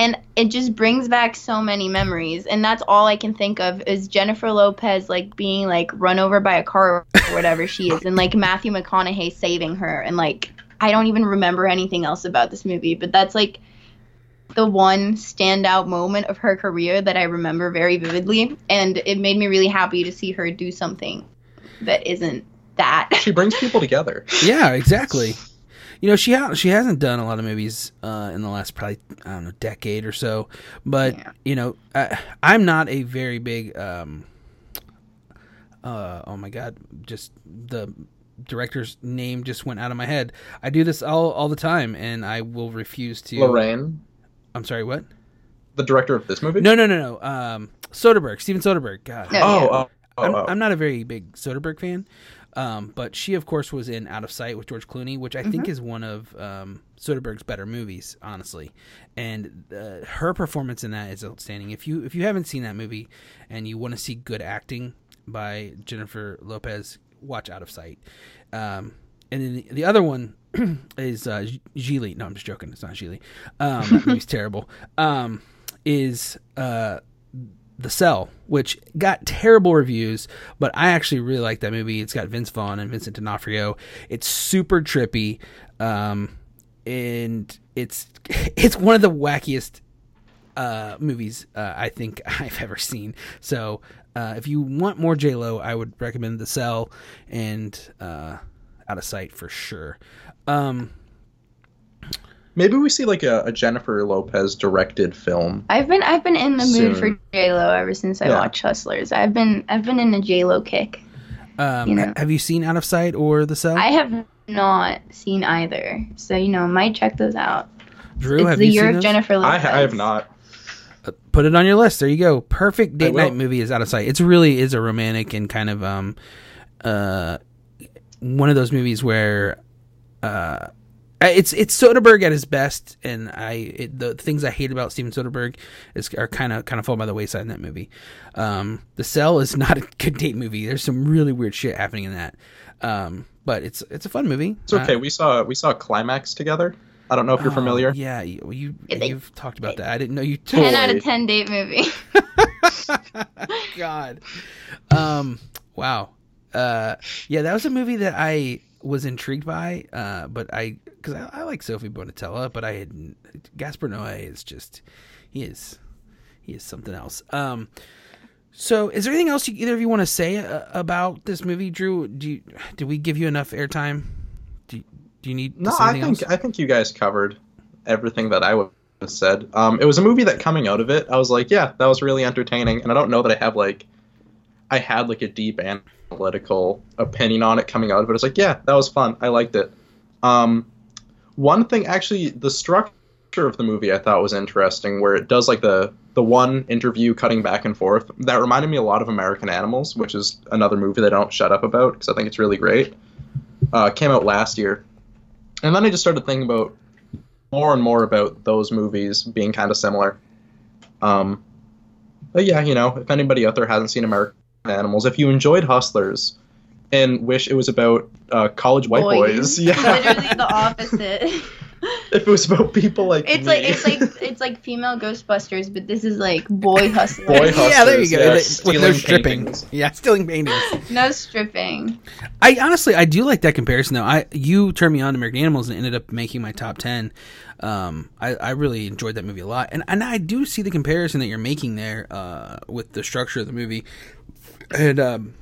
And it just brings back so many memories. And that's all I can think of is Jennifer Lopez, like, being, like, run over by a car or whatever she is. And, like, Matthew McConaughey saving her. And, like, I don't even remember anything else about this movie. But that's, like, the one standout moment of her career that I remember very vividly. And it made me really happy to see her do something that isn't that. She brings people together. Yeah, exactly. You know, she hasn't done a lot of movies in the last probably, I don't know, decade or so. But, you know, I'm not a very big, just the director's name just went out of my head. I do this all the time, and I will refuse to. Lorraine? I'm sorry, what? The director of this movie? No. Soderbergh, Steven Soderbergh. God. I'm not a very big Soderbergh fan. But she, of course, was in Out of Sight with George Clooney, which I think is one of Soderbergh's better movies, honestly. And her performance in that is outstanding. If you haven't seen that movie and you want to see good acting by Jennifer Lopez, watch Out of Sight. And then the other one is Gigli. No, I'm just joking. It's not Gigli. That movie's terrible. The Cell, which got terrible reviews, but I actually really like that movie. It's got Vince Vaughn and Vincent D'Onofrio. It's super trippy, and it's one of the wackiest movies I think I've ever seen. So if you want more J-Lo, I would recommend The Cell and Out of Sight for sure. Maybe we see like a Jennifer Lopez directed film. I've been in the mood for J-Lo ever since I watched Hustlers. I've been in a J-Lo kick. You know? Have you seen Out of Sight or The Cell? I have not seen either, so you know, might check those out. Drew, have you seen those? It's the year of Jennifer Lopez. I have not. Put it on your list. There you go. Perfect date night movie is Out of Sight. It really is a romantic and kind of one of those movies where. It's Soderbergh at his best, and the things I hate about Steven Soderbergh are kind of fall by the wayside in that movie. The Cell is not a good date movie. There's some really weird shit happening in that, but it's a fun movie. It's okay. We saw Climax together. I don't know if you're familiar. Yeah, you've talked about that. I didn't know you. 10 out of 10 date movie. God, wow. Yeah, that was a movie that I was intrigued by, because I like Sophie Bonatella, but Gaspar Noé is something else. So is there anything else either of you want to say about this movie, Drew? Did we give you enough airtime? Do you need to say anything else? I think you guys covered everything that I would have said. It was a movie that coming out of it, I was like, yeah, that was really entertaining. And I don't know that I had a deep analytical opinion on it coming out of it. It's like, yeah, that was fun. I liked it. One thing, actually, the structure of the movie I thought was interesting, where it does the one interview cutting back and forth. That reminded me a lot of American Animals, which is another movie they don't shut up about because I think it's really great. Came out last year. And then I just started thinking about more and more about those movies being kind of similar. But yeah, if anybody out there hasn't seen American Animals, if you enjoyed Hustlers and wish it was about college white boys. Yeah. Literally the opposite. If it was about people it's like female Ghostbusters, but this is boy hustlers. Boy hustlers. Yeah, there you go. Yeah, stealing no stripping. Paintings. Yeah, stealing paintings. No stripping. I honestly do like that comparison though. You turned me on to American Animals and ended up making my top 10. I really enjoyed that movie a lot, and I do see the comparison that you're making there with the structure of the movie, and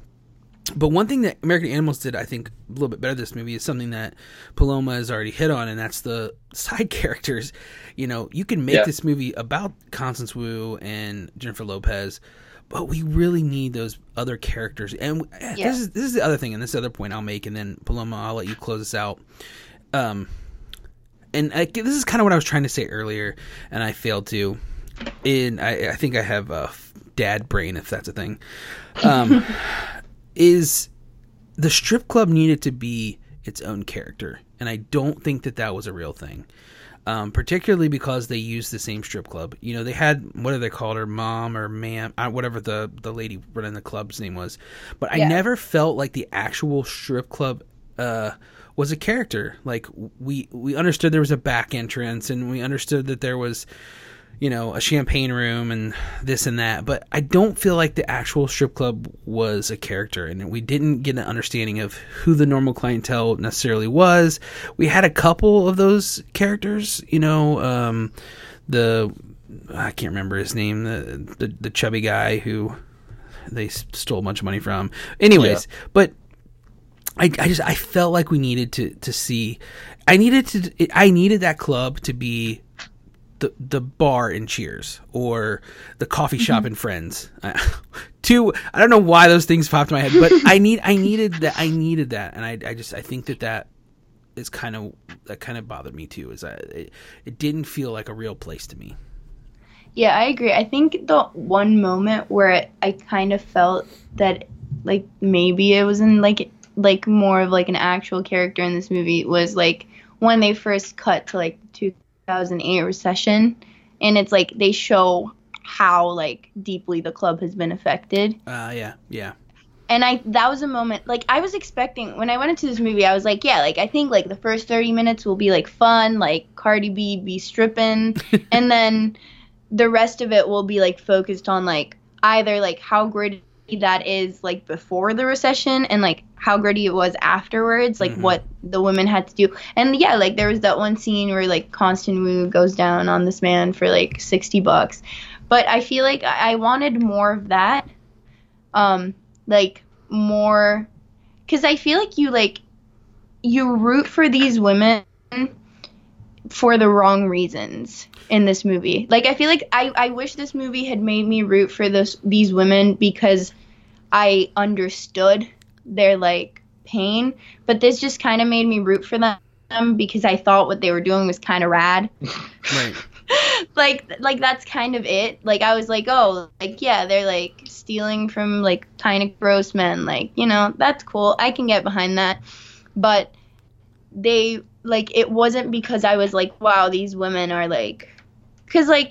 but one thing that American Animals did, I think, a little bit better this movie is something that Paloma has already hit on, and that's the side characters. You can make this movie about Constance Wu and Jennifer Lopez, but we really need those other characters. And this is the other thing, and this other point I'll make, and then Paloma, I'll let you close this out. This is kind of what I was trying to say earlier, and I failed to. And I think I have a dad brain, if that's a thing. Is the strip club needed to be its own character, and I don't think that was a real thing, particularly because they used the same strip club. They had, what are they called, her mom or ma'am, whatever the lady running the club's name was, but I never felt like the actual strip club was a character. We understood there was a back entrance, and we understood that there was a champagne room and this and that, but I don't feel like the actual strip club was a character, and we didn't get an understanding of who the normal clientele necessarily was. We had a couple of those characters, I can't remember his name, the chubby guy who they stole a bunch of money from. Anyways, but I felt like we needed to see, I needed that club to be the bar in Cheers or the coffee shop in Friends. I don't know why those things popped in my head, but I needed that, and I think that is kind of bothered me too. It didn't feel like a real place to me. Yeah, I agree. I think the one moment where I kind of felt that maybe it was in more of an actual character in this movie was when they first cut to 2008 recession, and it's they show how deeply the club has been affected. And that was a moment I was expecting when I went into this movie. I was I think the first 30 minutes will be fun, Cardi B be stripping, and then the rest of it will be focused on either how gritty that is before the recession and how gritty it was afterwards, what the women had to do. And there was that one scene where Constance Wu goes down on this man for $60, but I feel I wanted more of that, more, because I feel you root for these women for the wrong reasons in this movie. I feel I wish this movie had made me root for these women because I understood their pain, but this just kind of made me root for them because I thought what they were doing was kind of rad. Right. That's kind of it. I was they're stealing from tiny gross men. That's cool. I can get behind that, but they. It wasn't because I was wow, these women are because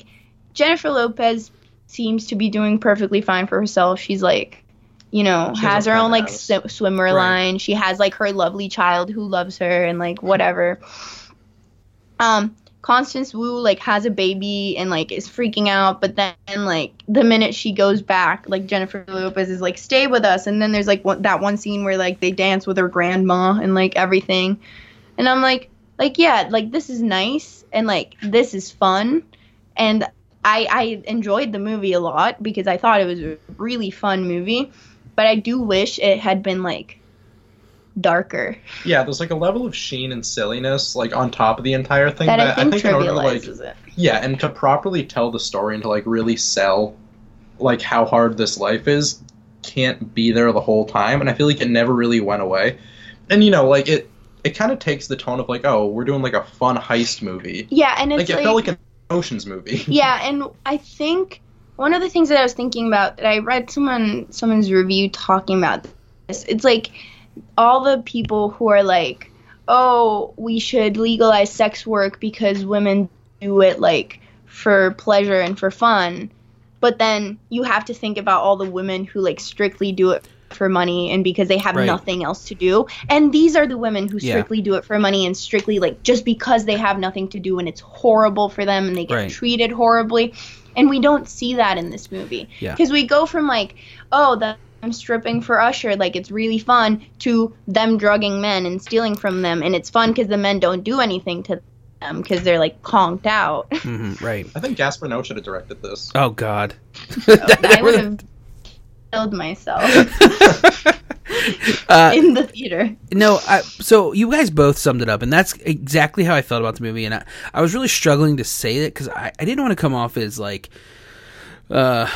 Jennifer Lopez seems to be doing perfectly fine for herself. She's she has her own swimmer line. She has her lovely child who loves her and whatever. Constance Wu has a baby and is freaking out, but then the minute she goes back, Jennifer Lopez is stay with us, and then there's that one scene where they dance with her grandma and everything. And I'm this is nice, and this is fun, and I enjoyed the movie a lot because I thought it was a really fun movie, but I do wish it had been, like, darker. Yeah, there's, like, a level of sheen and silliness, like, on top of the entire thing. That I think in order to, like, it. Yeah, and to properly tell the story and to, like, really sell, like, how hard this life is, can't be there the whole time, and I feel like it never really went away. And, you know, like, it kind of takes the tone of, like, oh, we're doing, like, a fun heist movie. Yeah, and it's, like... It felt like an Ocean's movie. Yeah, and I think... One of the things that I was thinking about, that I read someone's review talking about this, it's like all the people who are like, oh, we should legalize sex work because women do it, like, for pleasure and for fun. But then you have to think about all the women who, like, strictly do it for money and because they have nothing else to do. And these are the women who strictly do it for money and strictly, like, just because they have nothing to do and it's horrible for them and they get treated horribly. And we don't see that in this movie. Because we go from, like, oh, them stripping for Usher, like, it's really fun, to them drugging men and stealing from them. And it's fun because the men don't do anything to them because they're, like, conked out. Mm-hmm, right. I think Gaspar Noe should have directed this. Oh, God. I would have killed myself in the theater. No, so you guys both summed it up, and that's exactly how I felt about the movie. And I was really struggling to say it because I didn't want to come off as like, not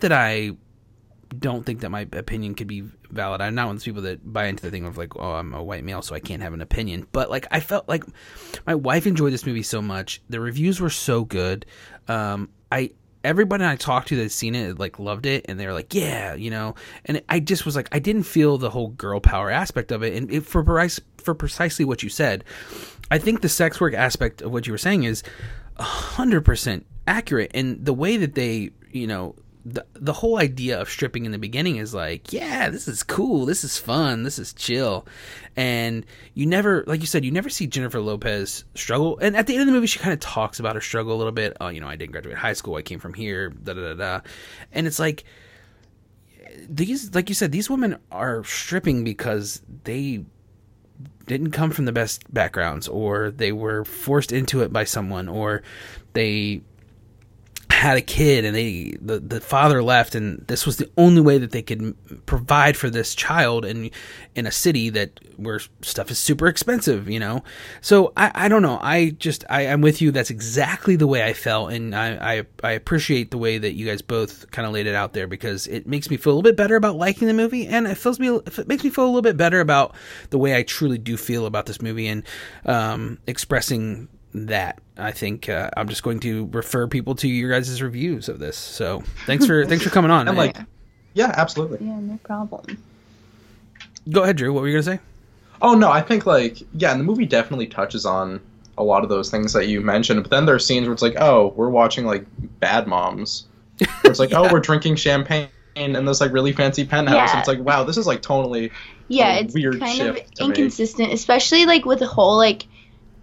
that I don't think that my opinion could be valid. I'm not one of those people that buy into the thing of like, oh, I'm a white male, so I can't have an opinion. But like, I felt like my wife enjoyed this movie so much. The reviews were so good. Everybody I talked to that's seen it, like, loved it, and they were like, yeah, you know, and I just was like, I didn't feel the whole girl power aspect of it, and for precisely what you said, I think the sex work aspect of what you were saying is 100% accurate, and the way that they, you know, the whole idea of stripping in the beginning is like, yeah, this is cool, this is fun, this is chill, and you never, like you said, you never see Jennifer Lopez struggle. And at the end of the movie, she kind of talks about her struggle a little bit. Oh, you know, I didn't graduate high school, I came from here, da da da da. And it's like these, like you said, these women are stripping because they didn't come from the best backgrounds, or they were forced into it by someone, or they had a kid and the father left, and this was the only way that they could provide for this child in a city where stuff is super expensive, you know. So I don't know, I'm with you. That's exactly the way I felt, and I appreciate the way that you guys both kind of laid it out there, because it makes me feel a little bit better about liking the movie, and it makes me feel a little bit better about the way I truly do feel about this movie, and expressing that. I think I'm just going to refer people to your guys' reviews of this. So thanks for coming on. And like, yeah, absolutely. Yeah, no problem. Go ahead, Drew. What were you gonna say? Oh no, I think like, yeah, and the movie definitely touches on a lot of those things that you mentioned. But then there are scenes where it's like, oh, we're watching like Bad Moms. Where it's like, oh, we're drinking champagne in this like really fancy penthouse. Yeah. And it's like, wow, this is like totally it's weird kind shift of inconsistent, especially like with the whole like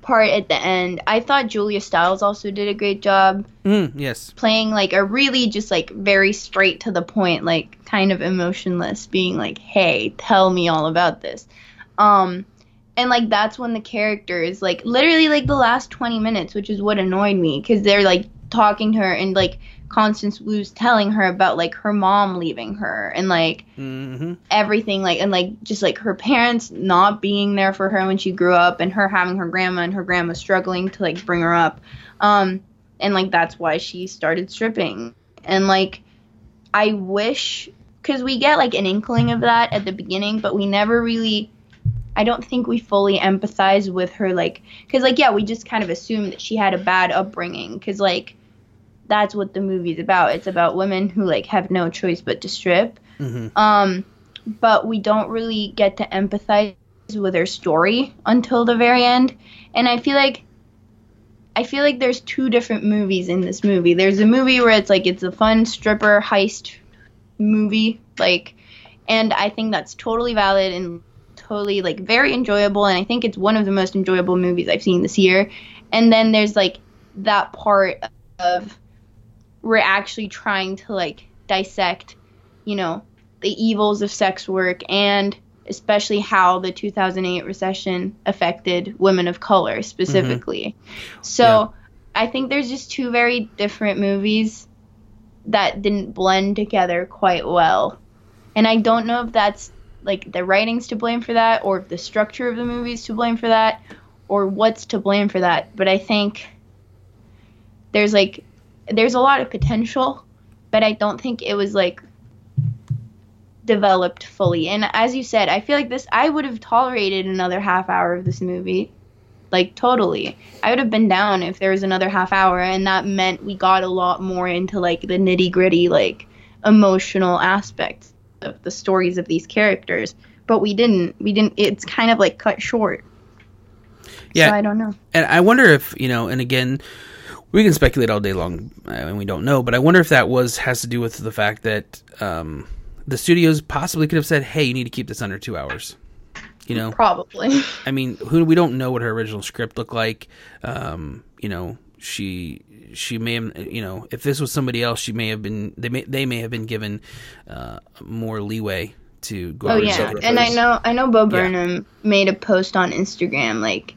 part at the end. I thought Julia Stiles also did a great job playing like a really just like very straight to the point, like kind of emotionless, being like, hey, tell me all about this. And like that's when the character is like literally like the last 20 minutes, which is what annoyed me, because they're like talking to her and like Constance Wu's telling her about like her mom leaving her and like everything, like, and like just like her parents not being there for her when she grew up, and her having her grandma, and her grandma struggling to like bring her up, and like that's why she started stripping. And like I wish, because we get like an inkling of that at the beginning, but we never really, I don't think we fully empathize with her, like, because like, yeah, we just kind of assume that she had a bad upbringing, because like that's what the movie's about. It's about women who like have no choice but to strip. But we don't really get to empathize with her story until the very end. And I feel like there's two different movies in this movie. There's a movie where it's like, it's a fun stripper heist movie, like, and I think that's totally valid and totally like very enjoyable, and I think it's one of the most enjoyable movies I've seen this year. And then there's like that part of we're actually trying to like dissect, you know, the evils of sex work, and especially how the 2008 recession affected women of color specifically. So I think there's just two very different movies that didn't blend together quite well. And I don't know if that's, like, the writing's to blame for that, or if the structure of the movie's to blame for that, or what's to blame for that. But I think there's, like, there's a lot of potential, but I don't think it was, like, developed fully. And as you said, I feel like this, I would have tolerated another half hour of this movie. Like, totally. I would have been down if there was another half hour, and that meant we got a lot more into, like, the nitty-gritty, like, emotional aspects of the stories of these characters. But we didn't. It's kind of, like, cut short. Yeah. So I don't know. And I wonder if, you know, and again, we can speculate all day long, and we don't know, but I wonder if that has to do with the fact that the studios possibly could have said, hey, you need to keep this under 2 hours. You know, probably. I mean, we don't know what her original script looked like. You know, she may have, you know, if this was somebody else, she may have been, they may have been given more leeway to go. Oh yeah, and I know Bo Burnham made a post on Instagram like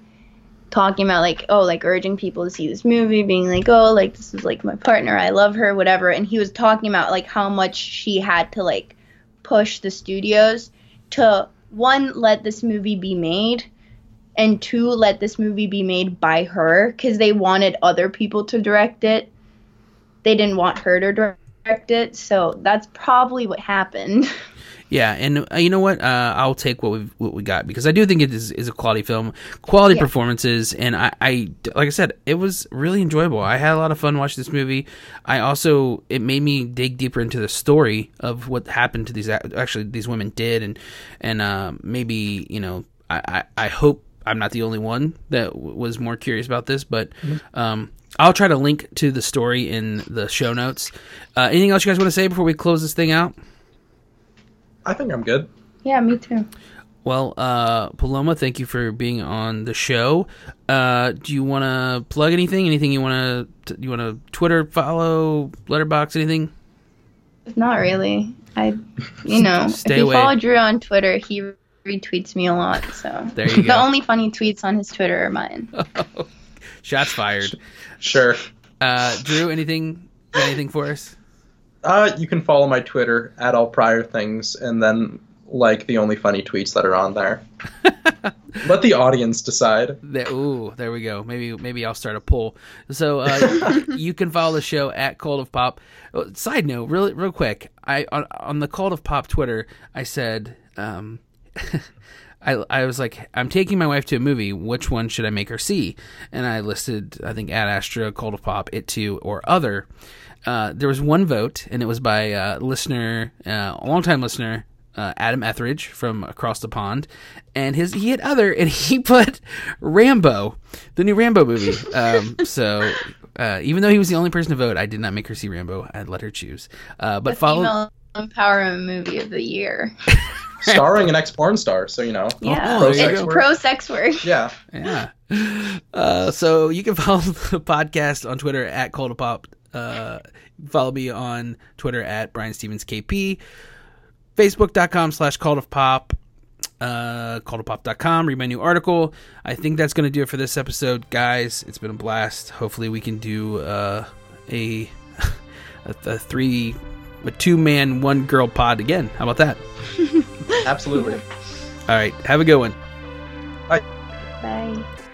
talking about like, oh, like urging people to see this movie, being like, oh, like this is like my partner, I love her, whatever. And he was talking about like how much she had to like push the studios to. One, let this movie be made, and two, let this movie be made by her, because they wanted other people to direct it. They didn't want her to direct it, so that's probably what happened. Yeah, and you know what? I'll take what we got, because I do think it is a quality film, quality performances, and I, like I said, it was really enjoyable. I had a lot of fun watching this movie. I also, it made me dig deeper into the story of what happened to these women did, and maybe, you know, I hope I'm not the only one that was more curious about this, but I'll try to link to the story in the show notes. Anything else you guys want to say before we close this thing out? I think I'm good. Yeah, me too. Well, Paloma, thank you for being on the show. Do you want to plug anything? Anything you want to? You want to Twitter follow, Letterboxd, anything? Not really. You know, if you follow Drew on Twitter, he retweets me a lot. So there you go. The only funny tweets on his Twitter are mine. Shots fired. Sure. Drew, anything for us? You can follow my Twitter at all prior things, and then like the only funny tweets that are on there. Let the audience decide. There we go. Maybe I'll start a poll. So you can follow the show at Cult of Pop. Side note, real quick, on the Cult of Pop Twitter, I said, I was like, I'm taking my wife to a movie. Which one should I make her see? And I listed, I think, Ad Astra, Cult of Pop, It Too, or Other. There was one vote, and it was by longtime listener, Adam Etheridge from across the pond, and he had Other, and he put Rambo, the new Rambo movie. So even though he was the only person to vote, I did not make her see Rambo. I let her choose. But follow empowerment movie of the year. Starring an ex-porn star, so you know. Yeah, it's pro-sex work. Yeah. Yeah. So you can follow the podcast on Twitter at Cold Pop. Follow me on Twitter at Brian Stevens KP, Facebook.com/Cult of Pop, cultofpop.com. Read my new article. I think that's going to do it for this episode, guys. It's been a blast. Hopefully we can do a 2-man, 1-girl pod again. How about that? Absolutely. All right. Have a good one. Bye. Bye.